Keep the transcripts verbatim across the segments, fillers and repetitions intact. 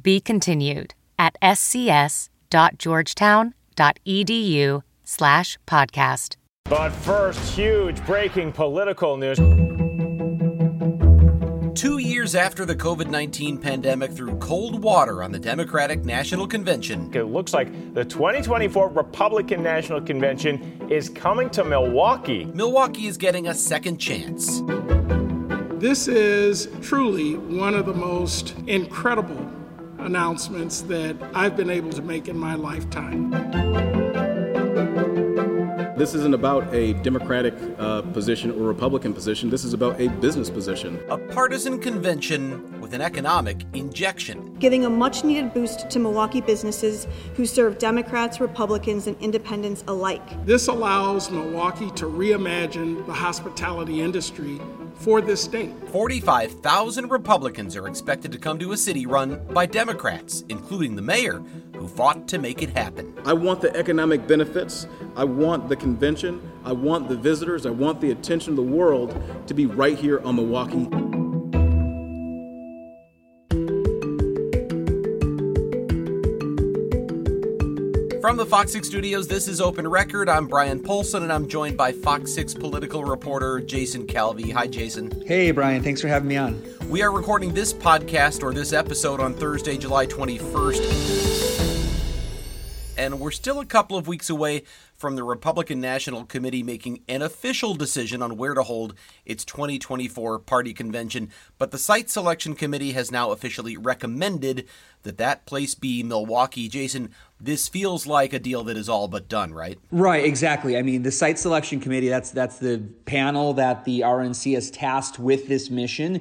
Be continued at s c s dot georgetown dot e d u slash podcast. But first, huge breaking political news. Two years after the covid nineteen pandemic threw cold water on the Democratic National Convention, it looks like the twenty twenty-four Republican National Convention is coming to Milwaukee. Milwaukee is getting a second chance. This is truly one of the most incredible announcements that I've been able to make in my lifetime. This isn't about a Democratic uh, position or Republican position. This is about a business position. A partisan convention with an economic injection. Giving a much-needed boost to Milwaukee businesses who serve Democrats, Republicans, and independents alike. This allows Milwaukee to reimagine the hospitality industry for this state. forty-five thousand Republicans are expected to come to a city run by Democrats, including the mayor, who fought to make it happen. I want the economic benefits. I want the convention. I want the visitors. I want the attention of the world to be right here on Milwaukee. From the Fox six studios, this is Open Record. I'm Brian Polson, and I'm joined by Fox six political reporter Jason Calvey. Hi, Jason. Hey, Brian. Thanks for having me on. We are recording this podcast or this episode on Thursday, July twenty-first. And we're still a couple of weeks away from the Republican National Committee making an official decision on where to hold its twenty twenty-four party convention. But the site selection committee has now officially recommended that that place be Milwaukee. Jason, this feels like a deal that is all but done, right? Right, exactly. I mean, the site selection committee, that's that's the panel that the R N C is tasked with this mission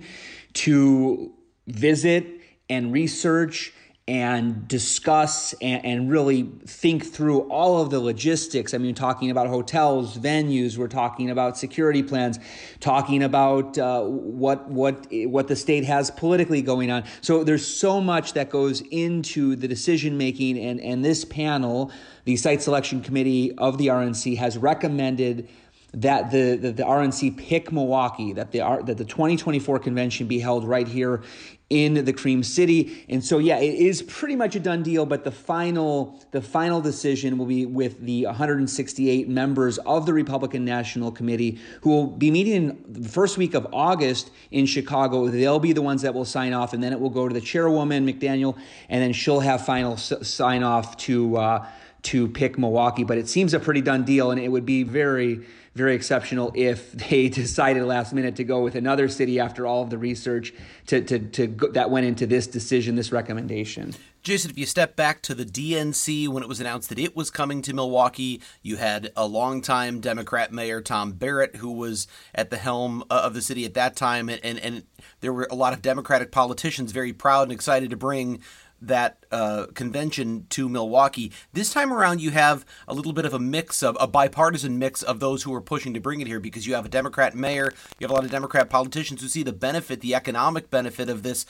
to visit and research and discuss and, and really think through all of the logistics. I mean, talking about hotels, venues, we're talking about security plans, talking about uh, what what what the state has politically going on. So there's so much that goes into the decision-making, and, and this panel, the site selection committee of the R N C, has recommended that the, the, the R N C pick Milwaukee, that the that the twenty twenty-four convention be held right here in the Cream City. And so, yeah, it is pretty much a done deal, but the final the final decision will be with the one hundred sixty-eight members of the Republican National Committee, who will be meeting in the first week of August in Chicago. They'll be the ones that will sign off, and then it will go to the chairwoman, McDaniel, and then she'll have final s- sign off to uh, to pick Milwaukee. But it seems a pretty done deal, and it would be very, very exceptional if they decided last minute to go with another city after all of the research to, to, to go, that went into this decision, this recommendation. Jason, if you step back to the D N C, when it was announced that it was coming to Milwaukee, you had a longtime Democrat mayor, Tom Barrett, who was at the helm of the city at that time. And, and, and there were a lot of Democratic politicians very proud and excited to bring that uh, convention to Milwaukee. This time around, you have a little bit of a mix of a bipartisan mix of those who are pushing to bring it here, because you have a Democrat mayor, you have a lot of Democrat politicians who see the benefit, the economic benefit of this,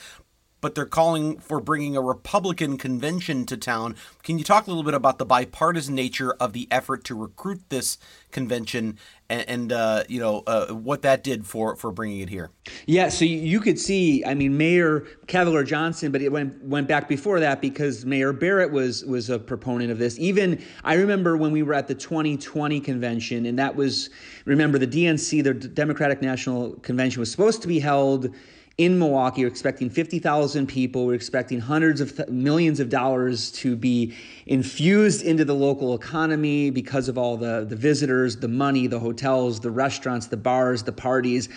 but they're calling for bringing a Republican convention to town. Can you talk a little bit about the bipartisan nature of the effort to recruit this convention and, and uh, you know, uh, what that did for, for bringing it here? Yeah, so you could see, I mean, Mayor Cavalier Johnson, but it went went back before that because Mayor Barrett was was a proponent of this. Even I remember when we were at the twenty twenty convention, and that was, remember, the D N C, the Democratic National Convention, was supposed to be held in Milwaukee. We're expecting fifty thousand people. We're expecting hundreds of th- millions of dollars to be infused into the local economy because of all the, the visitors, the money, the hotels, the restaurants, the bars, the parties.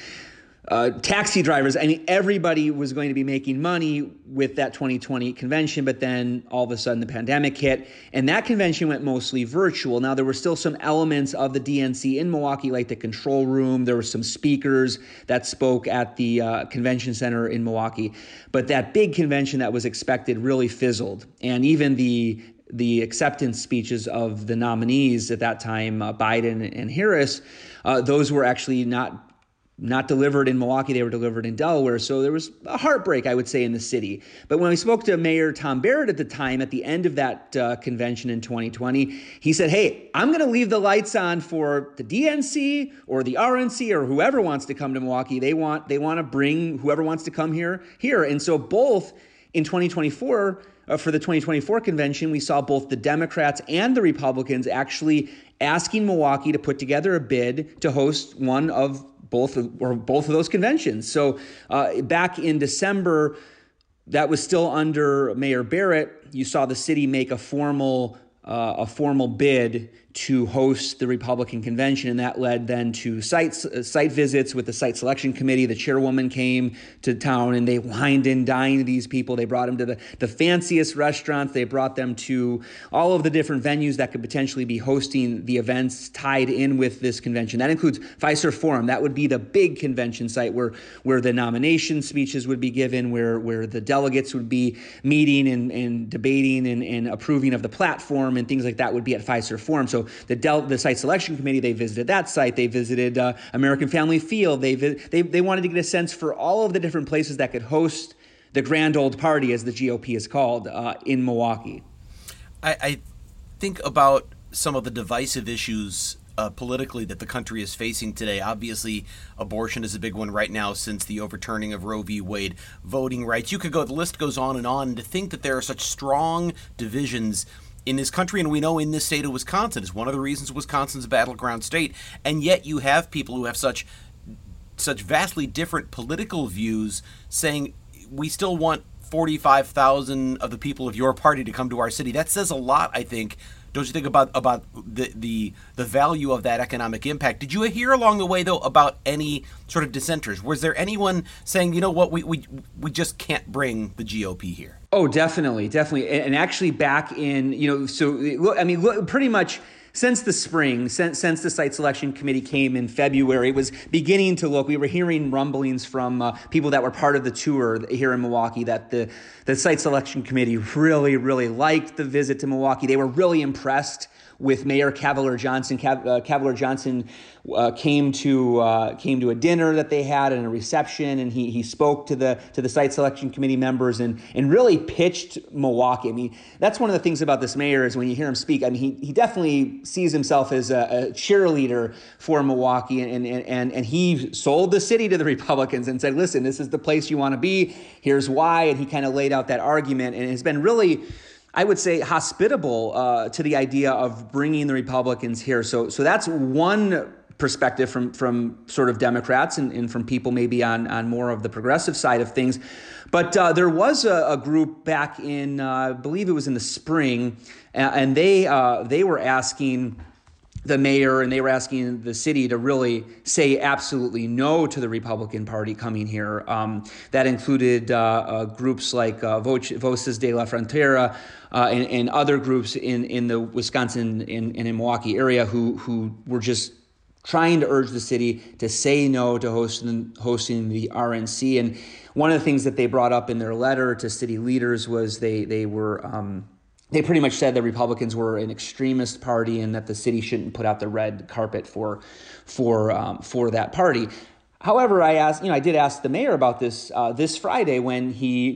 uh, taxi drivers. I mean, everybody was going to be making money with that twenty twenty convention, but then all of a sudden the pandemic hit, and that convention went mostly virtual. Now, there were still some elements of the D N C in Milwaukee, like the control room. There were some speakers that spoke at the uh, convention center in Milwaukee, but that big convention that was expected really fizzled, and even the the acceptance speeches of the nominees at that time, uh, Biden and Harris, uh, those were actually not not delivered in Milwaukee. They were delivered in Delaware. So there was a heartbreak, I would say, in the city. But when we spoke to Mayor Tom Barrett at the time, at the end of that uh, convention in twenty twenty, he said, hey, I'm going to leave the lights on for the D N C or the R N C or whoever wants to come to Milwaukee. They want they want to bring whoever wants to come here here. And so both in twenty twenty-four, Uh, for the twenty twenty-four convention, we saw both the Democrats and the Republicans actually asking Milwaukee to put together a bid to host one of both of, or both of those conventions. So uh, back in December, that was still under Mayor Barrett. You saw the city make a formal uh, a formal bid to host the Republican convention. And that led then to site, site visits with the site selection committee. The chairwoman came to town and they wined and dined these people. They brought them to the, the fanciest restaurants. They brought them to all of the different venues that could potentially be hosting the events tied in with this convention. That includes Fiserv Forum. That would be the big convention site where, where the nomination speeches would be given, where, where the delegates would be meeting and, and debating and, and approving of the platform and things like that would be at Fiserv Forum. So So the Del- the site selection committee, they visited that site. They visited uh, American Family Field. They, vi- they they wanted to get a sense for all of the different places that could host the grand old party, as the G O P is called, uh, in Milwaukee. I, I think about some of the divisive issues uh, politically that the country is facing today. Obviously, abortion is a big one right now since the overturning of Roe v. Wade, voting rights. You could go, the list goes on and on. And to think that there are such strong divisions in this country, and we know in this state of Wisconsin, is one of the reasons Wisconsin's a battleground state, and yet you have people who have such such vastly different political views saying, we still want forty-five thousand of the people of your party to come to our city. That says a lot, I think. Don't you think about about the, the, the value of that economic impact? Did you hear along the way, though, about any sort of dissenters? Was there anyone saying, you know what, we we, we just can't bring the G O P here? Oh, definitely, definitely. And actually back in, you know, so, I mean, pretty much since the spring, since, since the site selection committee came in February, it was beginning to look, we were hearing rumblings from uh, people that were part of the tour here in Milwaukee that the, the site selection committee really, really liked the visit to Milwaukee. They were really impressed with Mayor Cavalier Johnson. Cav, uh, Cavalier Johnson uh, came to uh, came to a dinner that they had and a reception, and he he spoke to the to the site selection committee members and and really pitched Milwaukee. I mean, that's one of the things about this mayor is when you hear him speak, I mean, he he definitely sees himself as a, a cheerleader for Milwaukee, and and and and he sold the city to the Republicans and said, listen, this is the place you want to be. Here's why, and he kind of laid out that argument, and it's been really, I would say, hospitable uh, to the idea of bringing the Republicans here. So so that's one perspective from from sort of Democrats and, and from people maybe on, on more of the progressive side of things. But uh, there was a, a group back in, uh, I believe it was in the spring, and they uh, they were asking the mayor and they were asking the city to really say absolutely no to the Republican Party coming here. Um, that included uh, uh, groups like uh, Voces de la Frontera uh, and, and other groups in, in the Wisconsin and in, in Milwaukee area who who were just trying to urge the city to say no to hosting, hosting the R N C. And one of the things that they brought up in their letter to city leaders was they, they were... Um, They pretty much said that Republicans were an extremist party and that the city shouldn't put out the red carpet for for um, for that party. However, I asked, you know, I did ask the mayor about this uh, this Friday when he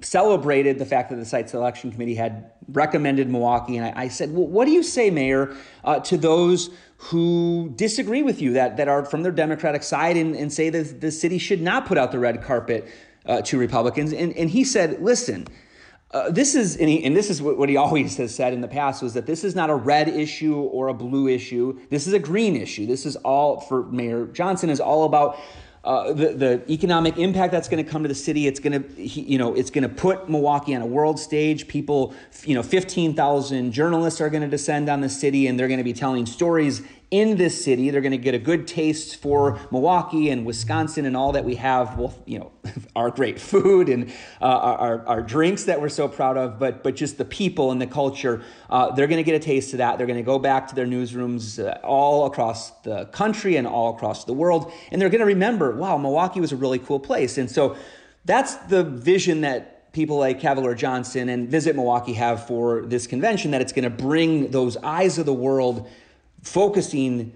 celebrated the fact that the site selection committee had recommended Milwaukee. And I, I said, well, what do you say, Mayor, uh, to those who disagree with you that, that are from their Democratic side and, and say that the city should not put out the red carpet uh, to Republicans? And, and he said, listen, Uh, this is, and, he, and this is what, what he always has said in the past, was that this is not a red issue or a blue issue. This is a green issue. This is all, for Mayor Johnson, is all about uh, the the economic impact that's going to come to the city. It's going to, you know, it's going to put Milwaukee on a world stage. People, you know, fifteen thousand journalists are going to descend on the city, and they're going to be telling stories in this city. They're going to get a good taste for Milwaukee and Wisconsin and all that we have. Well, you know, our great food and uh, our, our drinks that we're so proud of, but but just the people and the culture. Uh, they're going to get a taste of that. They're going to go back to their newsrooms uh, all across the country and all across the world, and they're going to remember, wow, Milwaukee was a really cool place. And so that's the vision that people like Cavalier Johnson and Visit Milwaukee have for this convention, that it's going to bring those eyes of the world focusing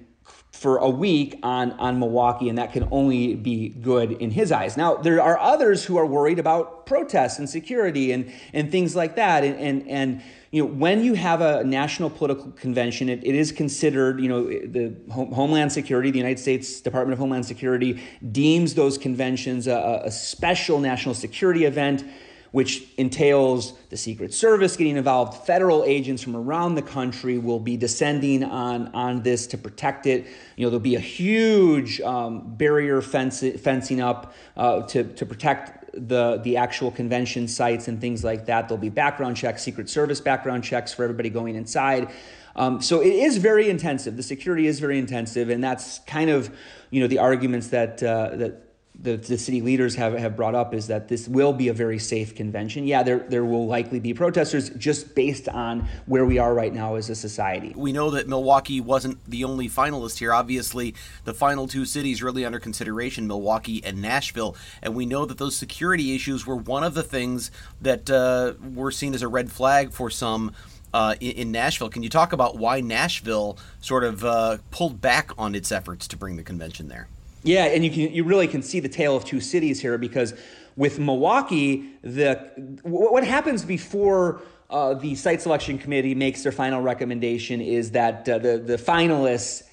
for a week on, on Milwaukee, and that can only be good in his eyes. Now, there are others who are worried about protests and security and, and things like that. And, and, and, you know, when you have a national political convention, it, it is considered, you know, the Hom- Homeland Security, the United States Department of Homeland Security deems those conventions a, a special national security event, which entails the Secret Service getting involved. Federal agents from around the country will be descending on, on this to protect it. You know, there'll be a huge um, barrier fence, fencing up uh, to, to protect the the actual convention sites and things like that. There'll be background checks, Secret Service background checks for everybody going inside. Um, so it is very intensive. The security is very intensive, and that's kind of, you know, the arguments that uh, that. The, the city leaders have, have brought up, is that this will be a very safe convention. Yeah, there there will likely be protesters just based on where we are right now as a society. We know that Milwaukee wasn't the only finalist here. Obviously, the final two cities really under consideration, Milwaukee and Nashville. And we know that those security issues were one of the things that uh, were seen as a red flag for some uh, in, in Nashville. Can you talk about why Nashville sort of uh, pulled back on its efforts to bring the convention there? Yeah, and you can you really can see the tale of two cities here, because with Milwaukee, the what happens before uh, the site selection committee makes their final recommendation is that uh, the the finalists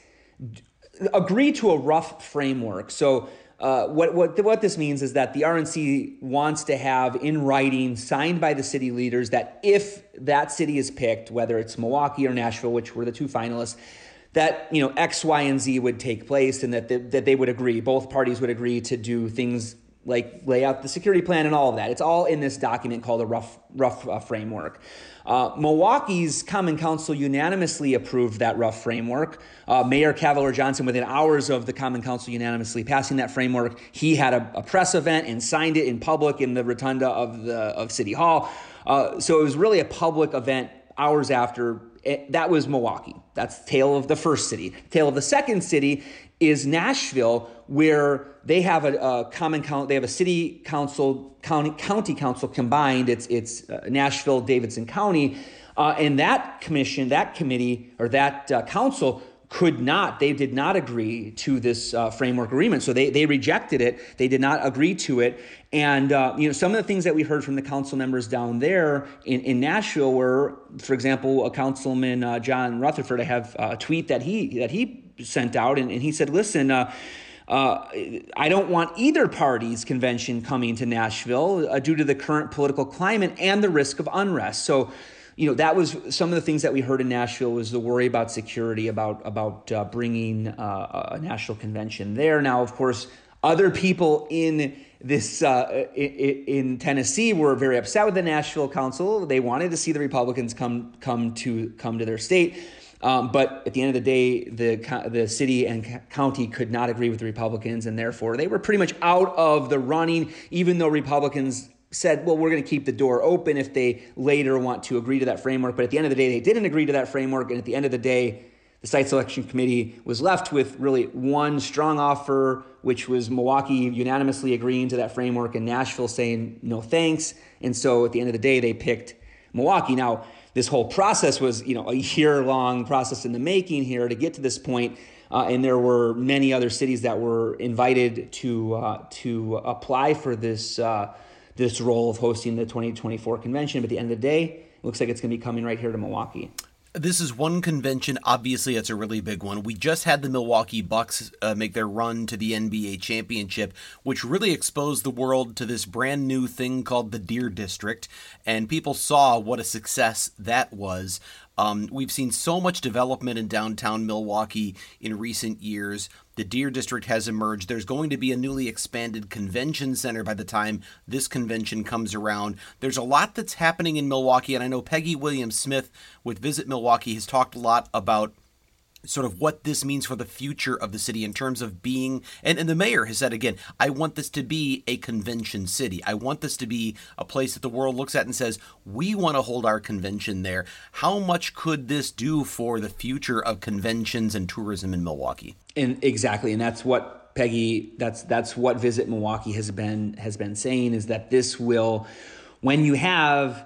agree to a rough framework. So uh, what what what this means is that the R N C wants to have in writing, signed by the city leaders, that if that city is picked, whether it's Milwaukee or Nashville, which were the two finalists, that, you know, X, Y, and Z would take place, and that they, that they would agree, both parties would agree to do things like lay out the security plan and all of that. It's all in this document called a rough rough uh, framework. Uh, Milwaukee's Common Council unanimously approved that rough framework. Uh, Mayor Cavalier Johnson, within hours of the Common Council unanimously passing that framework, he had a, a press event and signed it in public in the rotunda of the of City Hall. Uh, so it was really a public event hours after. It, that was Milwaukee. That's the tale of the first city. The tale of the second city is Nashville, where they have a, a common council. They have a city council, county county council combined. It's it's uh, Nashville-Davidson County, uh, and that commission, that committee, or that uh, council could not. They did not agree to this uh, framework agreement, so they they rejected it. They did not agree to it, and uh, you know, some of the things that we heard from the council members down there in, in Nashville were, for example, a councilman uh, John Rutherford. I have a tweet that he that he sent out, and, and he said, "Listen, uh, uh, I don't want either party's convention coming to Nashville uh, due to the current political climate and the risk of unrest." So, you know, that was some of the things that we heard in Nashville, was the worry about security, about about uh, bringing uh, a national convention there. Now, of course, other people in this uh, in Tennessee were very upset with the Nashville Council. They wanted to see the Republicans come come to come to their state. Um, but at the end of the day, the the city and county could not agree with the Republicans, and therefore they were pretty much out of the running, even though Republicans said, well, we're going to keep the door open if they later want to agree to that framework. But at the end of the day, they didn't agree to that framework. And at the end of the day, the site selection committee was left with really one strong offer, which was Milwaukee unanimously agreeing to that framework and Nashville saying no thanks. And so at the end of the day, they picked Milwaukee. Now, this whole process was, you know, a year long process in the making here to get to this point. Uh, and there were many other cities that were invited to uh, to apply for this uh this role of hosting the twenty twenty-four convention. But at the end of the day, it looks like it's going to be coming right here to Milwaukee. This is one convention. Obviously, it's a really big one. We just had the Milwaukee Bucks uh, make their run to the N B A championship, which really exposed the world to this brand new thing called the Deer District. And people saw what a success that was. Um, we've seen so much development in downtown Milwaukee in recent years. The Deer District has emerged. There's going to be a newly expanded convention center by the time this convention comes around. There's a lot that's happening in Milwaukee, and I know Peggy Williams-Smith with Visit Milwaukee has talked a lot about sort of what this means for the future of the city in terms of being, and, and the mayor has said, again, I want this to be a convention city. I want this to be a place that the world looks at and says, we want to hold our convention there. How much could this do for the future of conventions and tourism in Milwaukee? And exactly. And that's what Peggy, that's, that's what Visit Milwaukee has been, has been saying, is that this will, when you have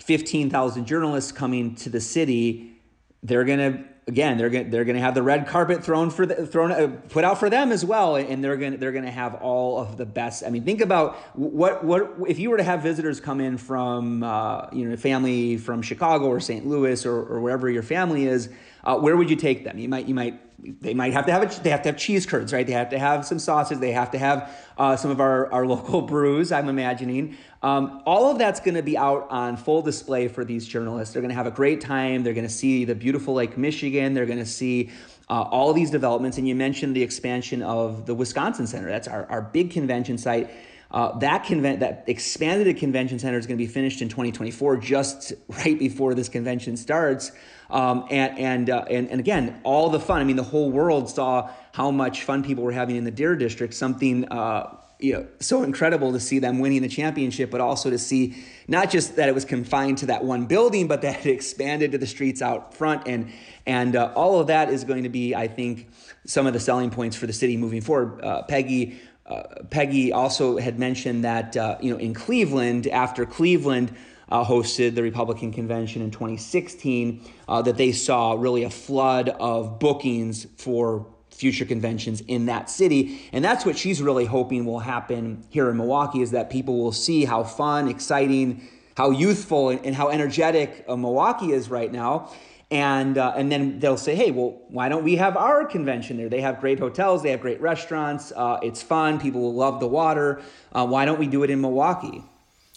fifteen thousand journalists coming to the city, they're going to, Again, they're going they're going to have the red carpet thrown for the, thrown uh, put out for them as well, and they're going they're going to have all of the best. I mean, think about what what if you were to have visitors come in from uh, you know family from Chicago or Saint Louis or, or wherever your family is, uh, where would you take them? You might you might they might have to have a, they have to have cheese curds, right? They have to have some sauces. They have to have uh, some of our our local brews. I'm imagining um, all of that's going to be out on full display for these journalists. They're going to have a great time. They're going to see the beautiful Lake Michigan. They're going to see uh, all these developments. And you mentioned the expansion of the Wisconsin Center. That's our, our big convention site. Uh, that convent, that expanded convention center is going to be finished in twenty twenty-four, just right before this convention starts. Um, and and, uh, and and again, all the fun. I mean, the whole world saw how much fun people were having in the Deer District. Something uh, you know, so incredible to see them winning the championship, but also to see not just that it was confined to that one building, but that it expanded to the streets out front. And and uh, all of that is going to be, I think, some of the selling points for the city moving forward. Uh, Peggy. Uh, Peggy also had mentioned that, uh, you know, in Cleveland, after Cleveland uh, hosted the Republican Convention in twenty sixteen, uh, that they saw really a flood of bookings for future conventions in that city. And that's what she's really hoping will happen here in Milwaukee, is that people will see how fun, exciting, how youthful and, and how energetic uh, Milwaukee is right now. And uh, and then they'll say, hey, well, why don't we have our convention there? They have great hotels. They have great restaurants. Uh, it's fun. People will love the water. Uh, why don't we do it in Milwaukee?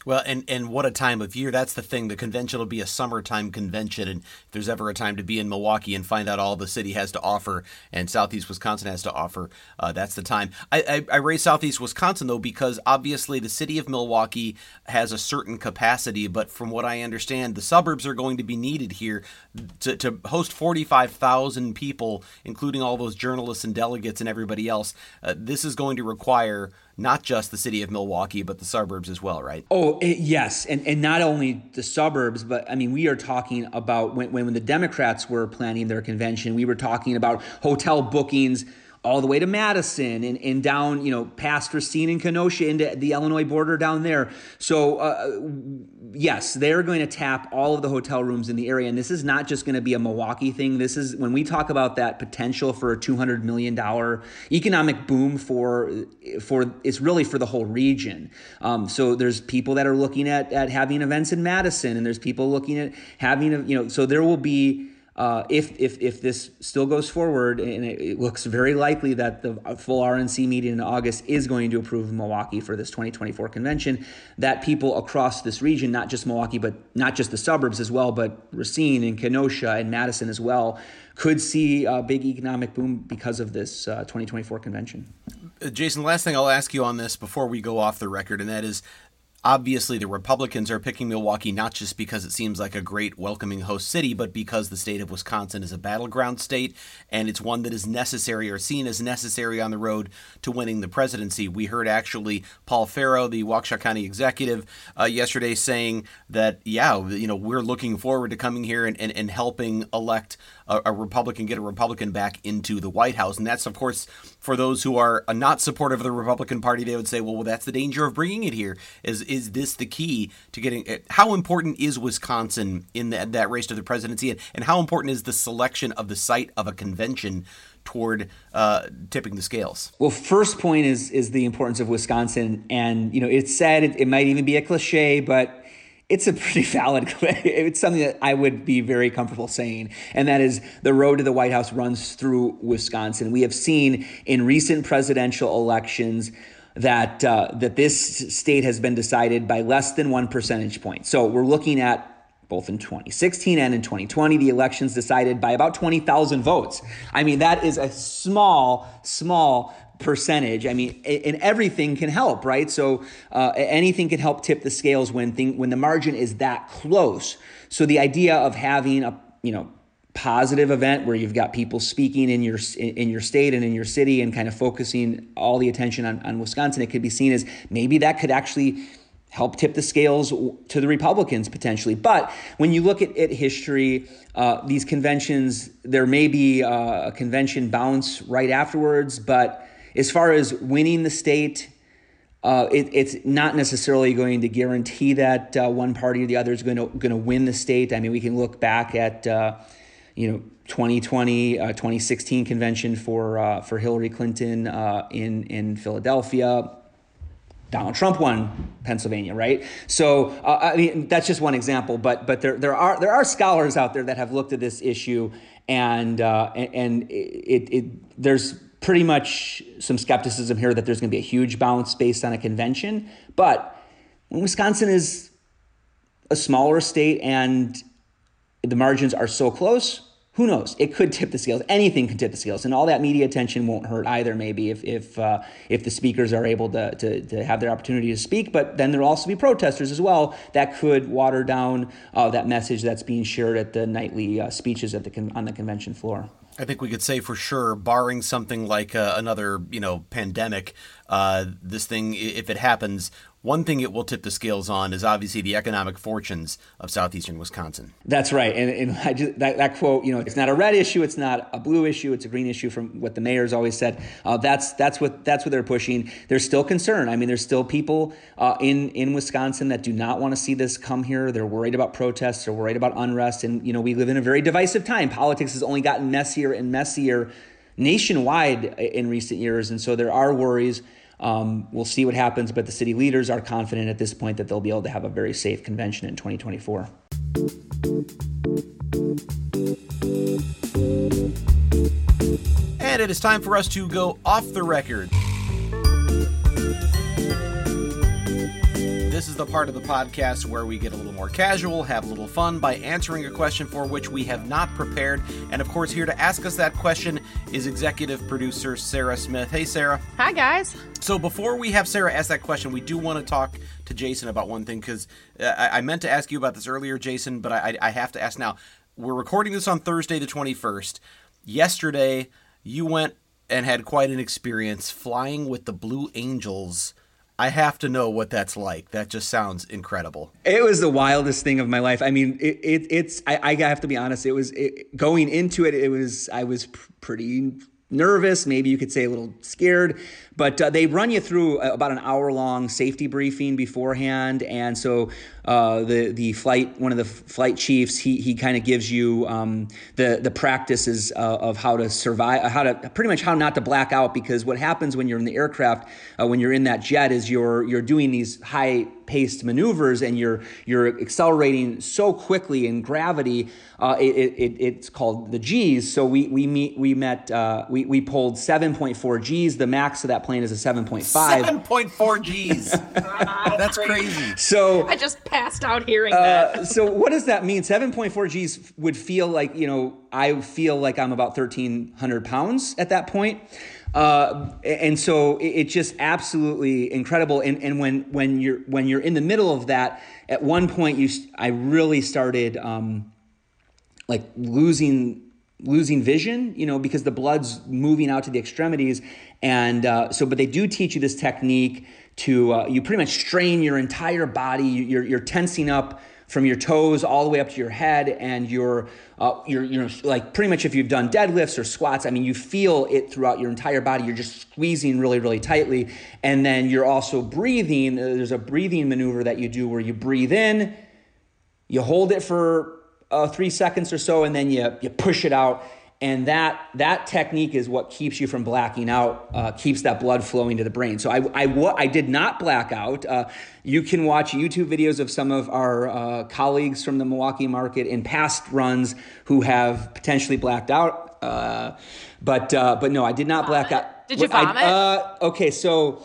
Well, and, and what a time of year. That's the thing. The convention will be a summertime convention. And if there's ever a time to be in Milwaukee and find out all the city has to offer and Southeast Wisconsin has to offer, uh, that's the time. I, I, I raise Southeast Wisconsin, though, because obviously the city of Milwaukee has a certain capacity. But from what I understand, the suburbs are going to be needed here to, to host forty-five thousand people, including all those journalists and delegates and everybody else. Uh, this is going to require not just the city of Milwaukee, but the suburbs as well, right? Oh, it, yes. And and not only the suburbs, but I mean, we are talking about when, when the Democrats were planning their convention, we were talking about hotel bookings all the way to Madison and, and down, you know, past Racine and Kenosha into the Illinois border down there. So, uh, yes, they're going to tap all of the hotel rooms in the area. And this is not just going to be a Milwaukee thing. This is when we talk about that potential for a two hundred million dollars economic boom for, for it's really for the whole region. Um, so there's people that are looking at, at having events in Madison, and there's people looking at having, you know, so there will be Uh, if if if this still goes forward, and it, it looks very likely that the full R N C meeting in August is going to approve Milwaukee for this twenty twenty-four convention, that people across this region, not just Milwaukee, but not just the suburbs as well, but Racine and Kenosha and Madison as well, could see a big economic boom because of this uh, twenty twenty-four convention. Jason, last thing I'll ask you on this before we go off the record, and that is, obviously, the Republicans are picking Milwaukee not just because it seems like a great welcoming host city, but because the state of Wisconsin is a battleground state, and it's one that is necessary or seen as necessary on the road to winning the presidency. We heard actually Paul Farrow, the Waukesha County executive, uh, yesterday saying that, yeah, you know, we're looking forward to coming here and, and, and helping elect a, a Republican, get a Republican back into the White House. And that's, of course, for those who are not supportive of the Republican Party, they would say, well, well that's the danger of bringing it here. Is Is this the key to getting it? How important is Wisconsin in that, that race to the presidency? And, and how important is the selection of the site of a convention toward uh, tipping the scales? Well, first point is is the importance of Wisconsin. And, you know, it's said, it, it might even be a cliche, but it's a pretty valid, it's something that I would be very comfortable saying, and that is the road to the White House runs through Wisconsin. We have seen in recent presidential elections that uh, that this state has been decided by less than one percentage point. So we're looking at both in twenty sixteen and in twenty twenty, the elections decided by about twenty thousand votes. I mean, that is a small, small percentage. I mean, and everything can help, right? So uh, anything can help tip the scales when thing, when the margin is that close. So the idea of having a, you know, positive event where you've got people speaking in your in your state and in your city and kind of focusing all the attention on, on Wisconsin, it could be seen as maybe that could actually help tip the scales to the Republicans potentially. But when you look at, at history, uh, these conventions, there may be a convention bounce right afterwards. But as far as winning the state, uh, it, it's not necessarily going to guarantee that uh, one party or the other is going to going to win the state. I mean, we can look back at, uh, you know, twenty twenty, uh, twenty sixteen convention for uh, for Hillary Clinton uh, in in Philadelphia. Donald Trump won Pennsylvania, right? So uh, I mean, that's just one example, but but there there are there are scholars out there that have looked at this issue, and uh, and it, it there's pretty much some skepticism here that there's going to be a huge bounce based on a convention. But when Wisconsin is a smaller state and the margins are so close, who knows? It could tip the scales. Anything can tip the scales, and all that media attention won't hurt either. Maybe if if uh, if the speakers are able to, to to have their opportunity to speak, but then there'll also be protesters as well that could water down uh, that message that's being shared at the nightly uh, speeches at the con- on the convention floor. I think we could say for sure, barring something like uh, another, you know, pandemic, uh, this thing, if it happens, one thing it will tip the scales on is obviously the economic fortunes of southeastern Wisconsin. That's right. And, and I just, that, that quote, you know, it's not a red issue, it's not a blue issue, it's a green issue, from what the mayor's always said. Uh, that's that's what that's what they're pushing. There's still concern. I mean, there's still people uh, in, in Wisconsin that do not want to see this come here. They're worried about protests. They're worried about unrest. And, you know, we live in a very divisive time. Politics has only gotten messier and messier nationwide in recent years. And so there are worries. Um, we'll see what happens, but the city leaders are confident at this point that they'll be able to have a very safe convention in twenty twenty-four. And it is time for us to go off the record. This is the part of the podcast where we get a little more casual, have a little fun by answering a question for which we have not prepared. And of course, here to ask us that question is executive producer Sarah Smith. Hey, Sarah. Hi, guys. So before we have Sarah ask that question, we do want to talk to Jason about one thing, because I-, I meant to ask you about this earlier, Jason, but I-, I have to ask now. We're recording this on Thursday the twenty-first. Yesterday, you went and had quite an experience flying with the Blue Angels. I have to know what that's like. That just sounds incredible. It was the wildest thing of my life. I mean, it, it it's, I, I have to be honest, it was it, going into it, it was, I was pr- pretty nervous. Maybe you could say a little scared, but uh, they run you through about an hour long safety briefing beforehand. And so uh, the, the flight, one of the flight chiefs, he, he kind of gives you um, the, the practices uh, of how to survive, how to pretty much how not to black out, because what happens when you're in the aircraft, uh, when you're in that jet is you're, you're doing these high paced maneuvers and you're, you're accelerating so quickly in gravity. Uh, it, it, it's called the G's. So we, we meet, we met, uh, we, we pulled seven point four G's. The max of that plane is a seven point five. seven point four G's. That's crazy. So I just passed out hearing uh, that. So what does that mean? seven point four G's would feel like, you know, I feel like I'm about thirteen hundred pounds at that point. Uh, and so it, it just absolutely incredible. And, and when, when you're, when you're in the middle of that, at one point you, I really started, um, like losing, losing vision, you know, because the blood's moving out to the extremities. And, uh, so, but they do teach you this technique to, uh, you pretty much strain your entire body. You're, you're tensing up from your toes all the way up to your head, and you're, uh, you're, you're like pretty much if you've done deadlifts or squats, I mean, you feel it throughout your entire body. You're just squeezing really, really tightly. And then you're also breathing. There's a breathing maneuver that you do where you breathe in, you hold it for uh, three seconds or so, and then you, you push it out. And that that technique is what keeps you from blacking out, uh, keeps that blood flowing to the brain. So I I, w- I did not black out. Uh, you can watch YouTube videos of some of our uh, colleagues from the Milwaukee market in past runs who have potentially blacked out. Uh, but uh, but no, I did not black vomit? out. Did you vomit? I, uh, okay, so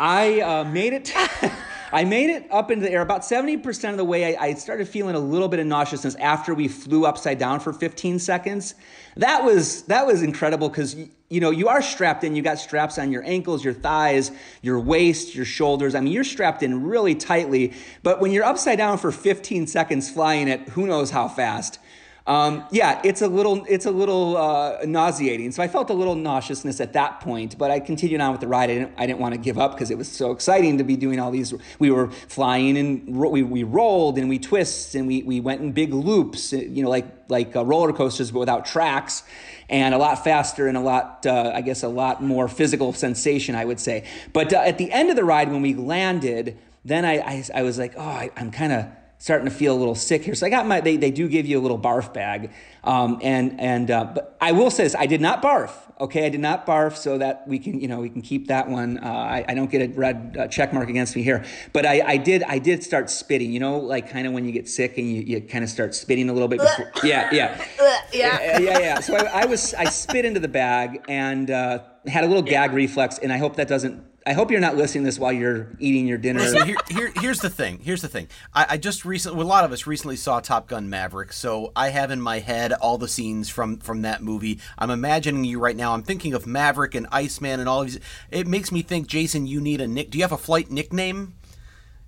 I uh, made it. T- I made it up into the air about seventy percent of the way. I, I started feeling a little bit of nauseousness after we flew upside down for fifteen seconds. That was that was incredible because, you know, you are strapped in. You got straps on your ankles, your thighs, your waist, your shoulders. I mean, you're strapped in really tightly. But when you're upside down for fifteen seconds flying at who knows how fast, Um, yeah, it's a little, it's a little uh, nauseating. So I felt a little nauseousness at that point, but I continued on with the ride. I didn't, I didn't want to give up because it was so exciting to be doing all these. We were flying and ro- we we rolled and we twists and we we went in big loops, you know, like like uh, roller coasters but without tracks, and a lot faster and a lot, uh, I guess, a lot more physical sensation, I would say. But uh, at the end of the ride, when we landed, then I I, I was like, oh, I, I'm kind of starting to feel a little sick here. So I got my, they, they do give you a little barf bag. Um, and, and, uh, but I will say this, I did not barf. Okay. I did not barf, so that we can, you know, we can keep that one. Uh, I, I don't get a red uh, check mark against me here, but I, I did, I did start spitting, you know, like kind of when you get sick and you, you kind of start spitting a little bit. Before, yeah. Yeah. Yeah. Yeah. Yeah. So I, I was, I spit into the bag and, uh, had a little gag reflex, and I hope that doesn't, I hope you're not listening to this while you're eating your dinner. Listen, here, here, here's the thing. Here's the thing. I, I just recently, well, a lot of us recently saw Top Gun Maverick, so I have in my head all the scenes from, from that movie. I'm imagining you right now. I'm thinking of Maverick and Iceman and all of these. It makes me think, Jason, you need a nick. Do you have a flight nickname?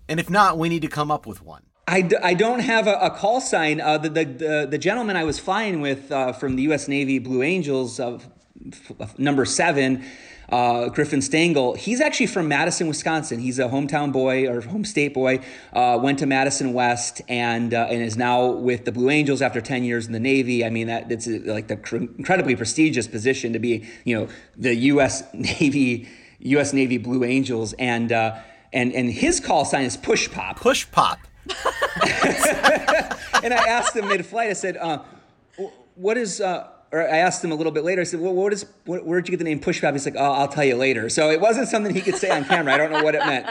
And if not, we need to come up with one. I, d- I don't have a, a call sign. Uh, the, the, the, the gentleman I was flying with uh, from the U S Navy Blue Angels of f- number seven, Uh, Griffin Stengel, he's actually from Madison, Wisconsin. He's a hometown boy or home state boy, uh, went to Madison West and uh, and is now with the Blue Angels after ten years in the Navy. I mean, that it's like the cr- incredibly prestigious position to be, you know, the U S Navy, U S Navy Blue Angels. And, uh, and, and his call sign is Push Pop. Push Pop. And I asked him mid-flight, I said, uh, what is... Uh, Or I asked him a little bit later. I said, "Well, what is? What, where did you get the name Push Pop?" He's like, "Oh, I'll tell you later." So it wasn't something he could say on camera. I don't know what it meant.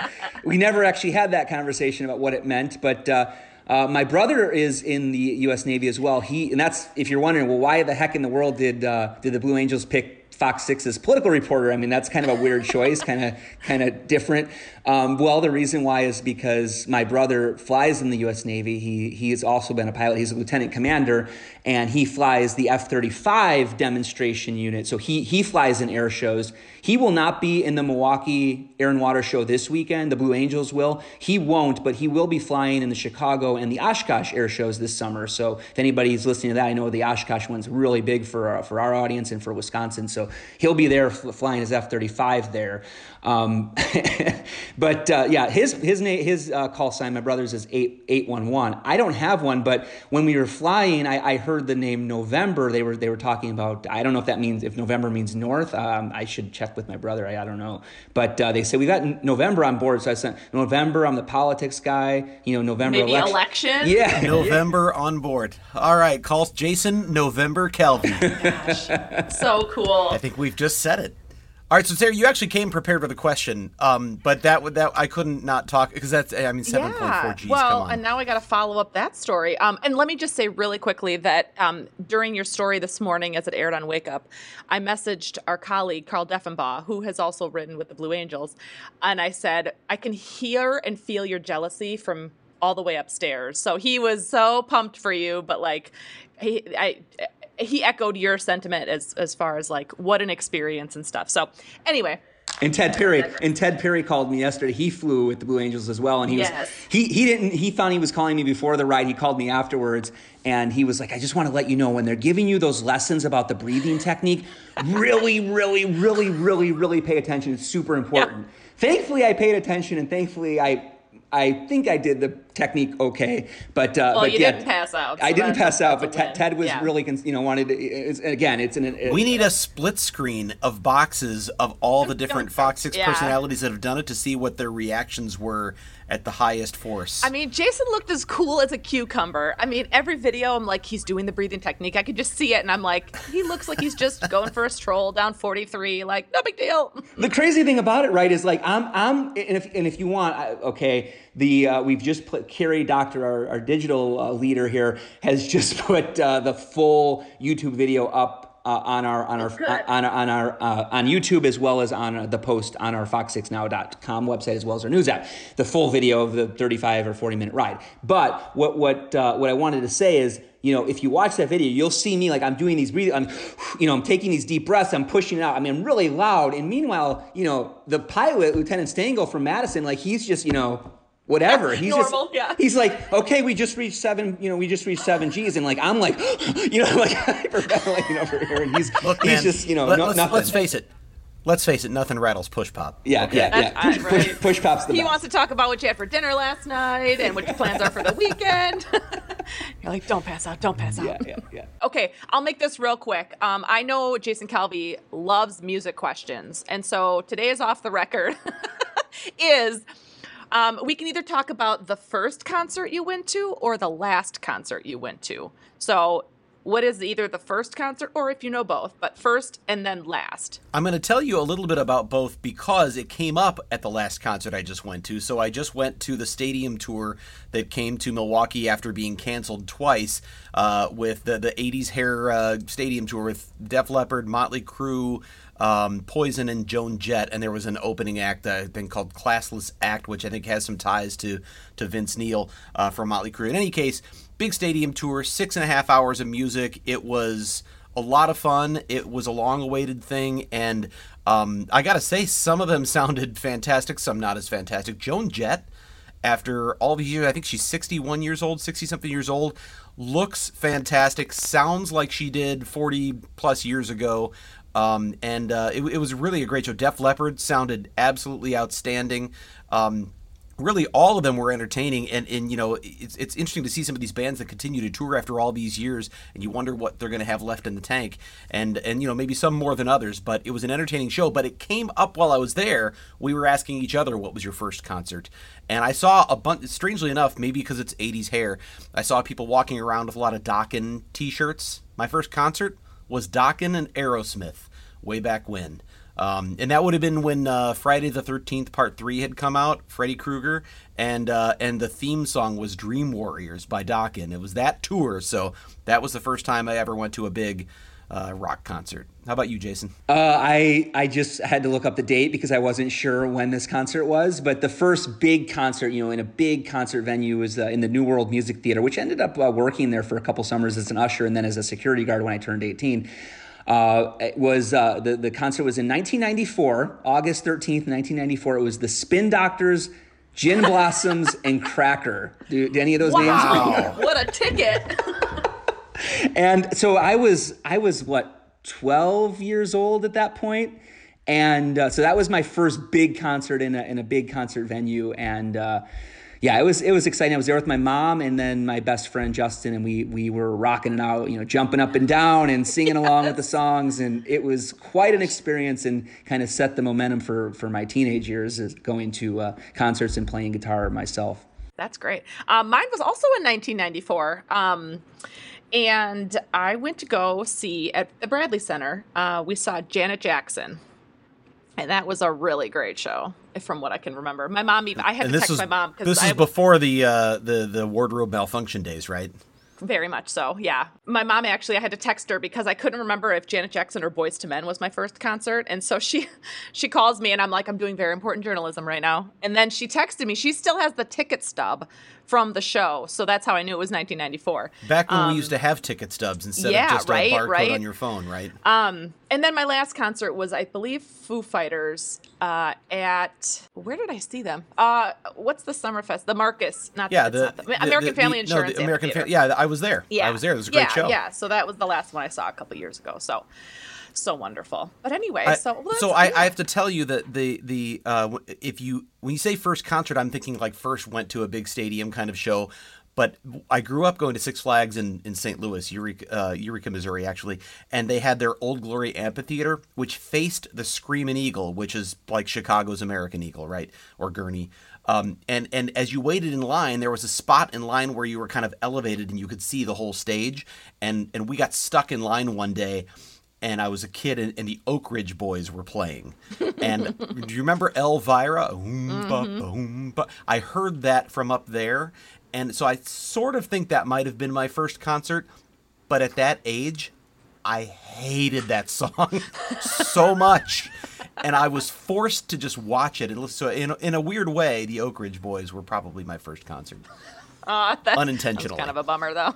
We never actually had that conversation about what it meant. But uh, uh, my brother is in the U S Navy as well. He and that's if you're wondering, well, why the heck in the world did uh, did the Blue Angels pick Fox six's political reporter? I mean, that's kind of a weird choice, kind of kind of different. Um, well, the reason why is because my brother flies in the U S Navy. He he has also been a pilot. He's a lieutenant commander, and he flies the F thirty-five demonstration unit. So he he flies in air shows. He will not be in the Milwaukee Air and Water Show this weekend. The Blue Angels will. He won't, but he will be flying in the Chicago and the Oshkosh air shows this summer. So if anybody's listening to that, I know the Oshkosh one's really big for our, for our audience and for Wisconsin. So he'll be there flying his F thirty-five there. Um, but uh, yeah, his his name, his uh, call sign, my brother's, is eight eight one one. I don't have one, but when we were flying, I, I heard the name November. They were they were talking about, I don't know if that means, if November means north. Um, I should check with my brother. I, I don't know. But uh, they said, we got November on board. So I said, November, I'm the politics guy. You know, November Maybe election. election. Yeah. November on board. All right. Calls Jason November Calvey. Gosh, so cool. I think we've just said it. All right, so Sarah, you actually came prepared with a question, um, but that would that I couldn't not talk because that's I mean seven point four G's. Well, and now I got to follow up that story. Um, and let me just say really quickly that um, during your story this morning, as it aired on Wake Up, I messaged our colleague Carl Deffenbaugh, who has also written with the Blue Angels, and I said, I can hear and feel your jealousy from all the way upstairs. So he was so pumped for you, but like, he, I. He echoed your sentiment as as far as like what an experience and stuff. So anyway. And Ted Perry and Ted Perry called me yesterday. He flew with the Blue Angels as well, and he yes. was he he didn't he thought he was calling me before the ride. He called me afterwards, and he was like, "I just want to let you know when they're giving you those lessons about the breathing technique, really, really, really, really, really pay attention. It's super important." Yeah. Thankfully, I paid attention, and thankfully, I. I think I did the technique okay, but uh, well, but you yeah, didn't pass out. So I didn't pass out, but Ted, Ted was yeah. really, you know, wanted to. It's, again, it's an. It, we need a split screen of boxes of all the different Fox six yeah. personalities that have done it to see what their reactions were at the highest force. I mean, Jason looked as cool as a cucumber. I mean, every video, I'm like, he's doing the breathing technique. I could just see it, and I'm like, he looks like he's just going for a stroll down forty-three. Like, no big deal. The crazy thing about it, right, is like, I'm, I'm, and if, and if you want, I, okay. The uh, we've just put Carrie Doctor, our, our digital uh, leader here, has just put uh, the full YouTube video up uh, on our on our on, on on our uh, on YouTube as well as on the post on our fox six now dot com website as well as our news app. The full video of the thirty-five or forty minute ride. But what what uh, what I wanted to say is, you know, if you watch that video, you'll see me like I'm doing these breathing, I'm, you know, I'm taking these deep breaths, I'm pushing it out. I mean, I'm really loud. And meanwhile, you know, the pilot, Lieutenant Stengel from Madison, like he's just, you know, whatever. He's normal, just, yeah. He's like, okay, we just reached seven, you know, we just reached seven G's. And like, I'm like, you know, like hyperventilating over here. And he's, Look, he's man, just, you know, let, no, let's, nothing. Let's face it. Let's face it, nothing rattles Push Pop. Yeah, okay. yeah, yeah. Push, right. push, push Pop's the he best. He wants to talk about what you had for dinner last night and what your plans are for the weekend. You're like, don't pass out, don't pass out. Yeah, yeah, yeah. Okay, I'll make this real quick. Um, I know Jason Calvey loves music questions, and so today is off the record. is um, we can either talk about the first concert you went to or the last concert you went to. So... what is either the first concert or if you know both, but first and then last? I'm going to tell you a little bit about both because it came up at the last concert I just went to. So I just went to the stadium tour that came to Milwaukee after being canceled twice uh, with the, the eighties hair uh, stadium tour with Def Leppard, Motley Crue, Um, Poison and Joan Jett, and there was an opening act that had been called Classless Act, which I think has some ties to, to Vince Neil uh, from Motley Crue. In any case, big stadium tour, six and a half hours of music. It was a lot of fun. It was a long-awaited thing, and um, I gotta say, some of them sounded fantastic, some not as fantastic. Joan Jett, after all these years, I think she's sixty-one years old, sixty-something years old, looks fantastic, sounds like she did forty-plus years ago. Um, and uh, it, it was really a great show. Def Leppard sounded absolutely outstanding. Um, really, all of them were entertaining. And, and you know, it's, it's interesting to see some of these bands that continue to tour after all these years, and you wonder what they're going to have left in the tank. And, and, you know, maybe some more than others, but it was an entertaining show. But it came up while I was there. We were asking each other, what was your first concert? And I saw a bunch, strangely enough, maybe because it's eighties hair, I saw people walking around with a lot of Dokken T-shirts. My first concert was Dokken and Aerosmith way back when. Um, and that would have been when uh, Friday the thirteenth Part three had come out, Freddy Krueger, and uh, and the theme song was Dream Warriors by Dokken. It was that tour, so that was the first time I ever went to a big uh, rock concert. How about you, Jason? Uh, I, I just had to look up the date because I wasn't sure when this concert was, but the first big concert, you know, in a big concert venue was uh, in the New World Music Theater, which ended up uh, working there for a couple summers as an usher and then as a security guard when I turned eighteen. Uh, it was uh, the, the concert was in nineteen ninety-four, August thirteenth, nineteen ninety-four. It was the Spin Doctors, Gin Blossoms, and Cracker. Do, do any of those wow. names? Wow, what a ticket. And so I was, I was what, twelve years old at that point. And uh, so that was my first big concert in a, in a big concert venue. And uh, yeah, it was, it was exciting. I was there with my mom and then my best friend, Justin, and we, we were rocking it out, you know, jumping up and down and singing yes. along with the songs. And it was quite an experience and kind of set the momentum for, for my teenage years is going to uh, concerts and playing guitar myself. That's great. Uh, mine was also in nineteen ninety-four. Um, And I went to go see at the Bradley Center, uh, we saw Janet Jackson. And that was a really great show, from what I can remember. My mom even, I had and to text was, my mom. Cause this I, is before the, uh, the, the wardrobe malfunction days, right? Very much so, yeah. My mom actually, I had to text her because I couldn't remember if Janet Jackson or Boyz two Men was my first concert. And so she she calls me and I'm like, I'm doing very important journalism right now. And then she texted me. She still has the ticket stub from the show. So that's how I knew it was nineteen ninety-four. Back when um, we used to have ticket stubs instead yeah, of just right, a barcode right? on your phone, right? Um, and then my last concert was, I believe, Foo Fighters uh, at, where did I see them? Uh, what's the Summerfest? The Marcus, not, yeah, the, not the, the American the, Family the, Insurance. No, the American Family, yeah, I was there. Yeah. I was there. It was a great yeah, show. Yeah, so that was the last one I saw a couple years ago. So, so wonderful. But anyway, I, so let's so I, I have to tell you that the the uh, if you when you say first concert, I'm thinking like first went to a big stadium kind of show. But I grew up going to Six Flags in, in Saint Louis, Eureka, uh, Eureka, Missouri, actually. And they had their Old Glory Amphitheater, which faced the Screamin' Eagle, which is like Chicago's American Eagle, right? Or Gurney. Um, and, and as you waited in line, there was a spot in line where you were kind of elevated and you could see the whole stage. And, and we got stuck in line one day. And I was a kid, and, and the Oak Ridge Boys were playing. And do you remember Elvira? Mm-hmm. I heard that from up there. And so I sort of think that might have been my first concert. But at that age, I hated that song so much. And I was forced to just watch it. And so in, in a weird way, the Oak Ridge Boys were probably my first concert. Uh, that's, Unintentionally. That's kind of a bummer, though.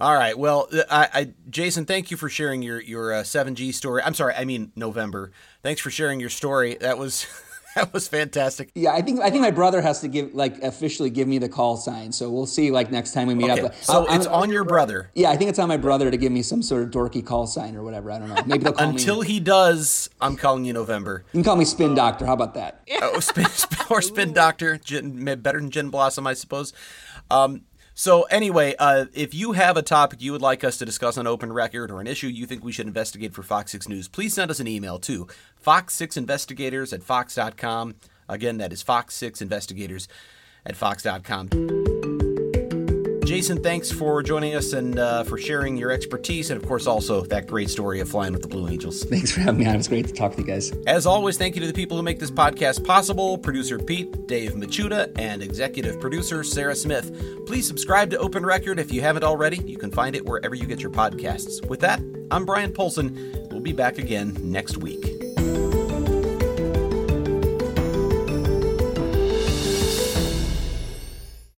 All right. Well, I, I, Jason, thank you for sharing your, your uh, seven G story. I'm sorry. I mean, November. Thanks for sharing your story. That was... That was fantastic. Yeah, I think I think my brother has to give like officially give me the call sign. So we'll see like next time we meet okay. up. So I'm, it's I'm, on your brother. Yeah, I think it's on my brother to give me some sort of dorky call sign or whatever. I don't know. Maybe they'll call Until me. he does, I'm calling you November. You can call me Spin Doctor. How about that? Oh, spin, or Spin Doctor. Better than Gin Blossom, I suppose. Um, so anyway, uh, if you have a topic you would like us to discuss on Open Record or an issue you think we should investigate for Fox six News, please send us an email to fox six investigators at fox dot com. Again, that is fox six investigators at fox dot com. Jason, thanks for joining us and uh, for sharing your expertise and, of course, also that great story of flying with the Blue Angels. Thanks for having me on. It was great to talk to you guys. As always, thank you to the people who make this podcast possible, producer Pete, Dave Machuda, and executive producer Sarah Smith. Please subscribe to Open Record if you haven't already. You can find it wherever you get your podcasts. With that, I'm Brian Polson. We'll be back again next week.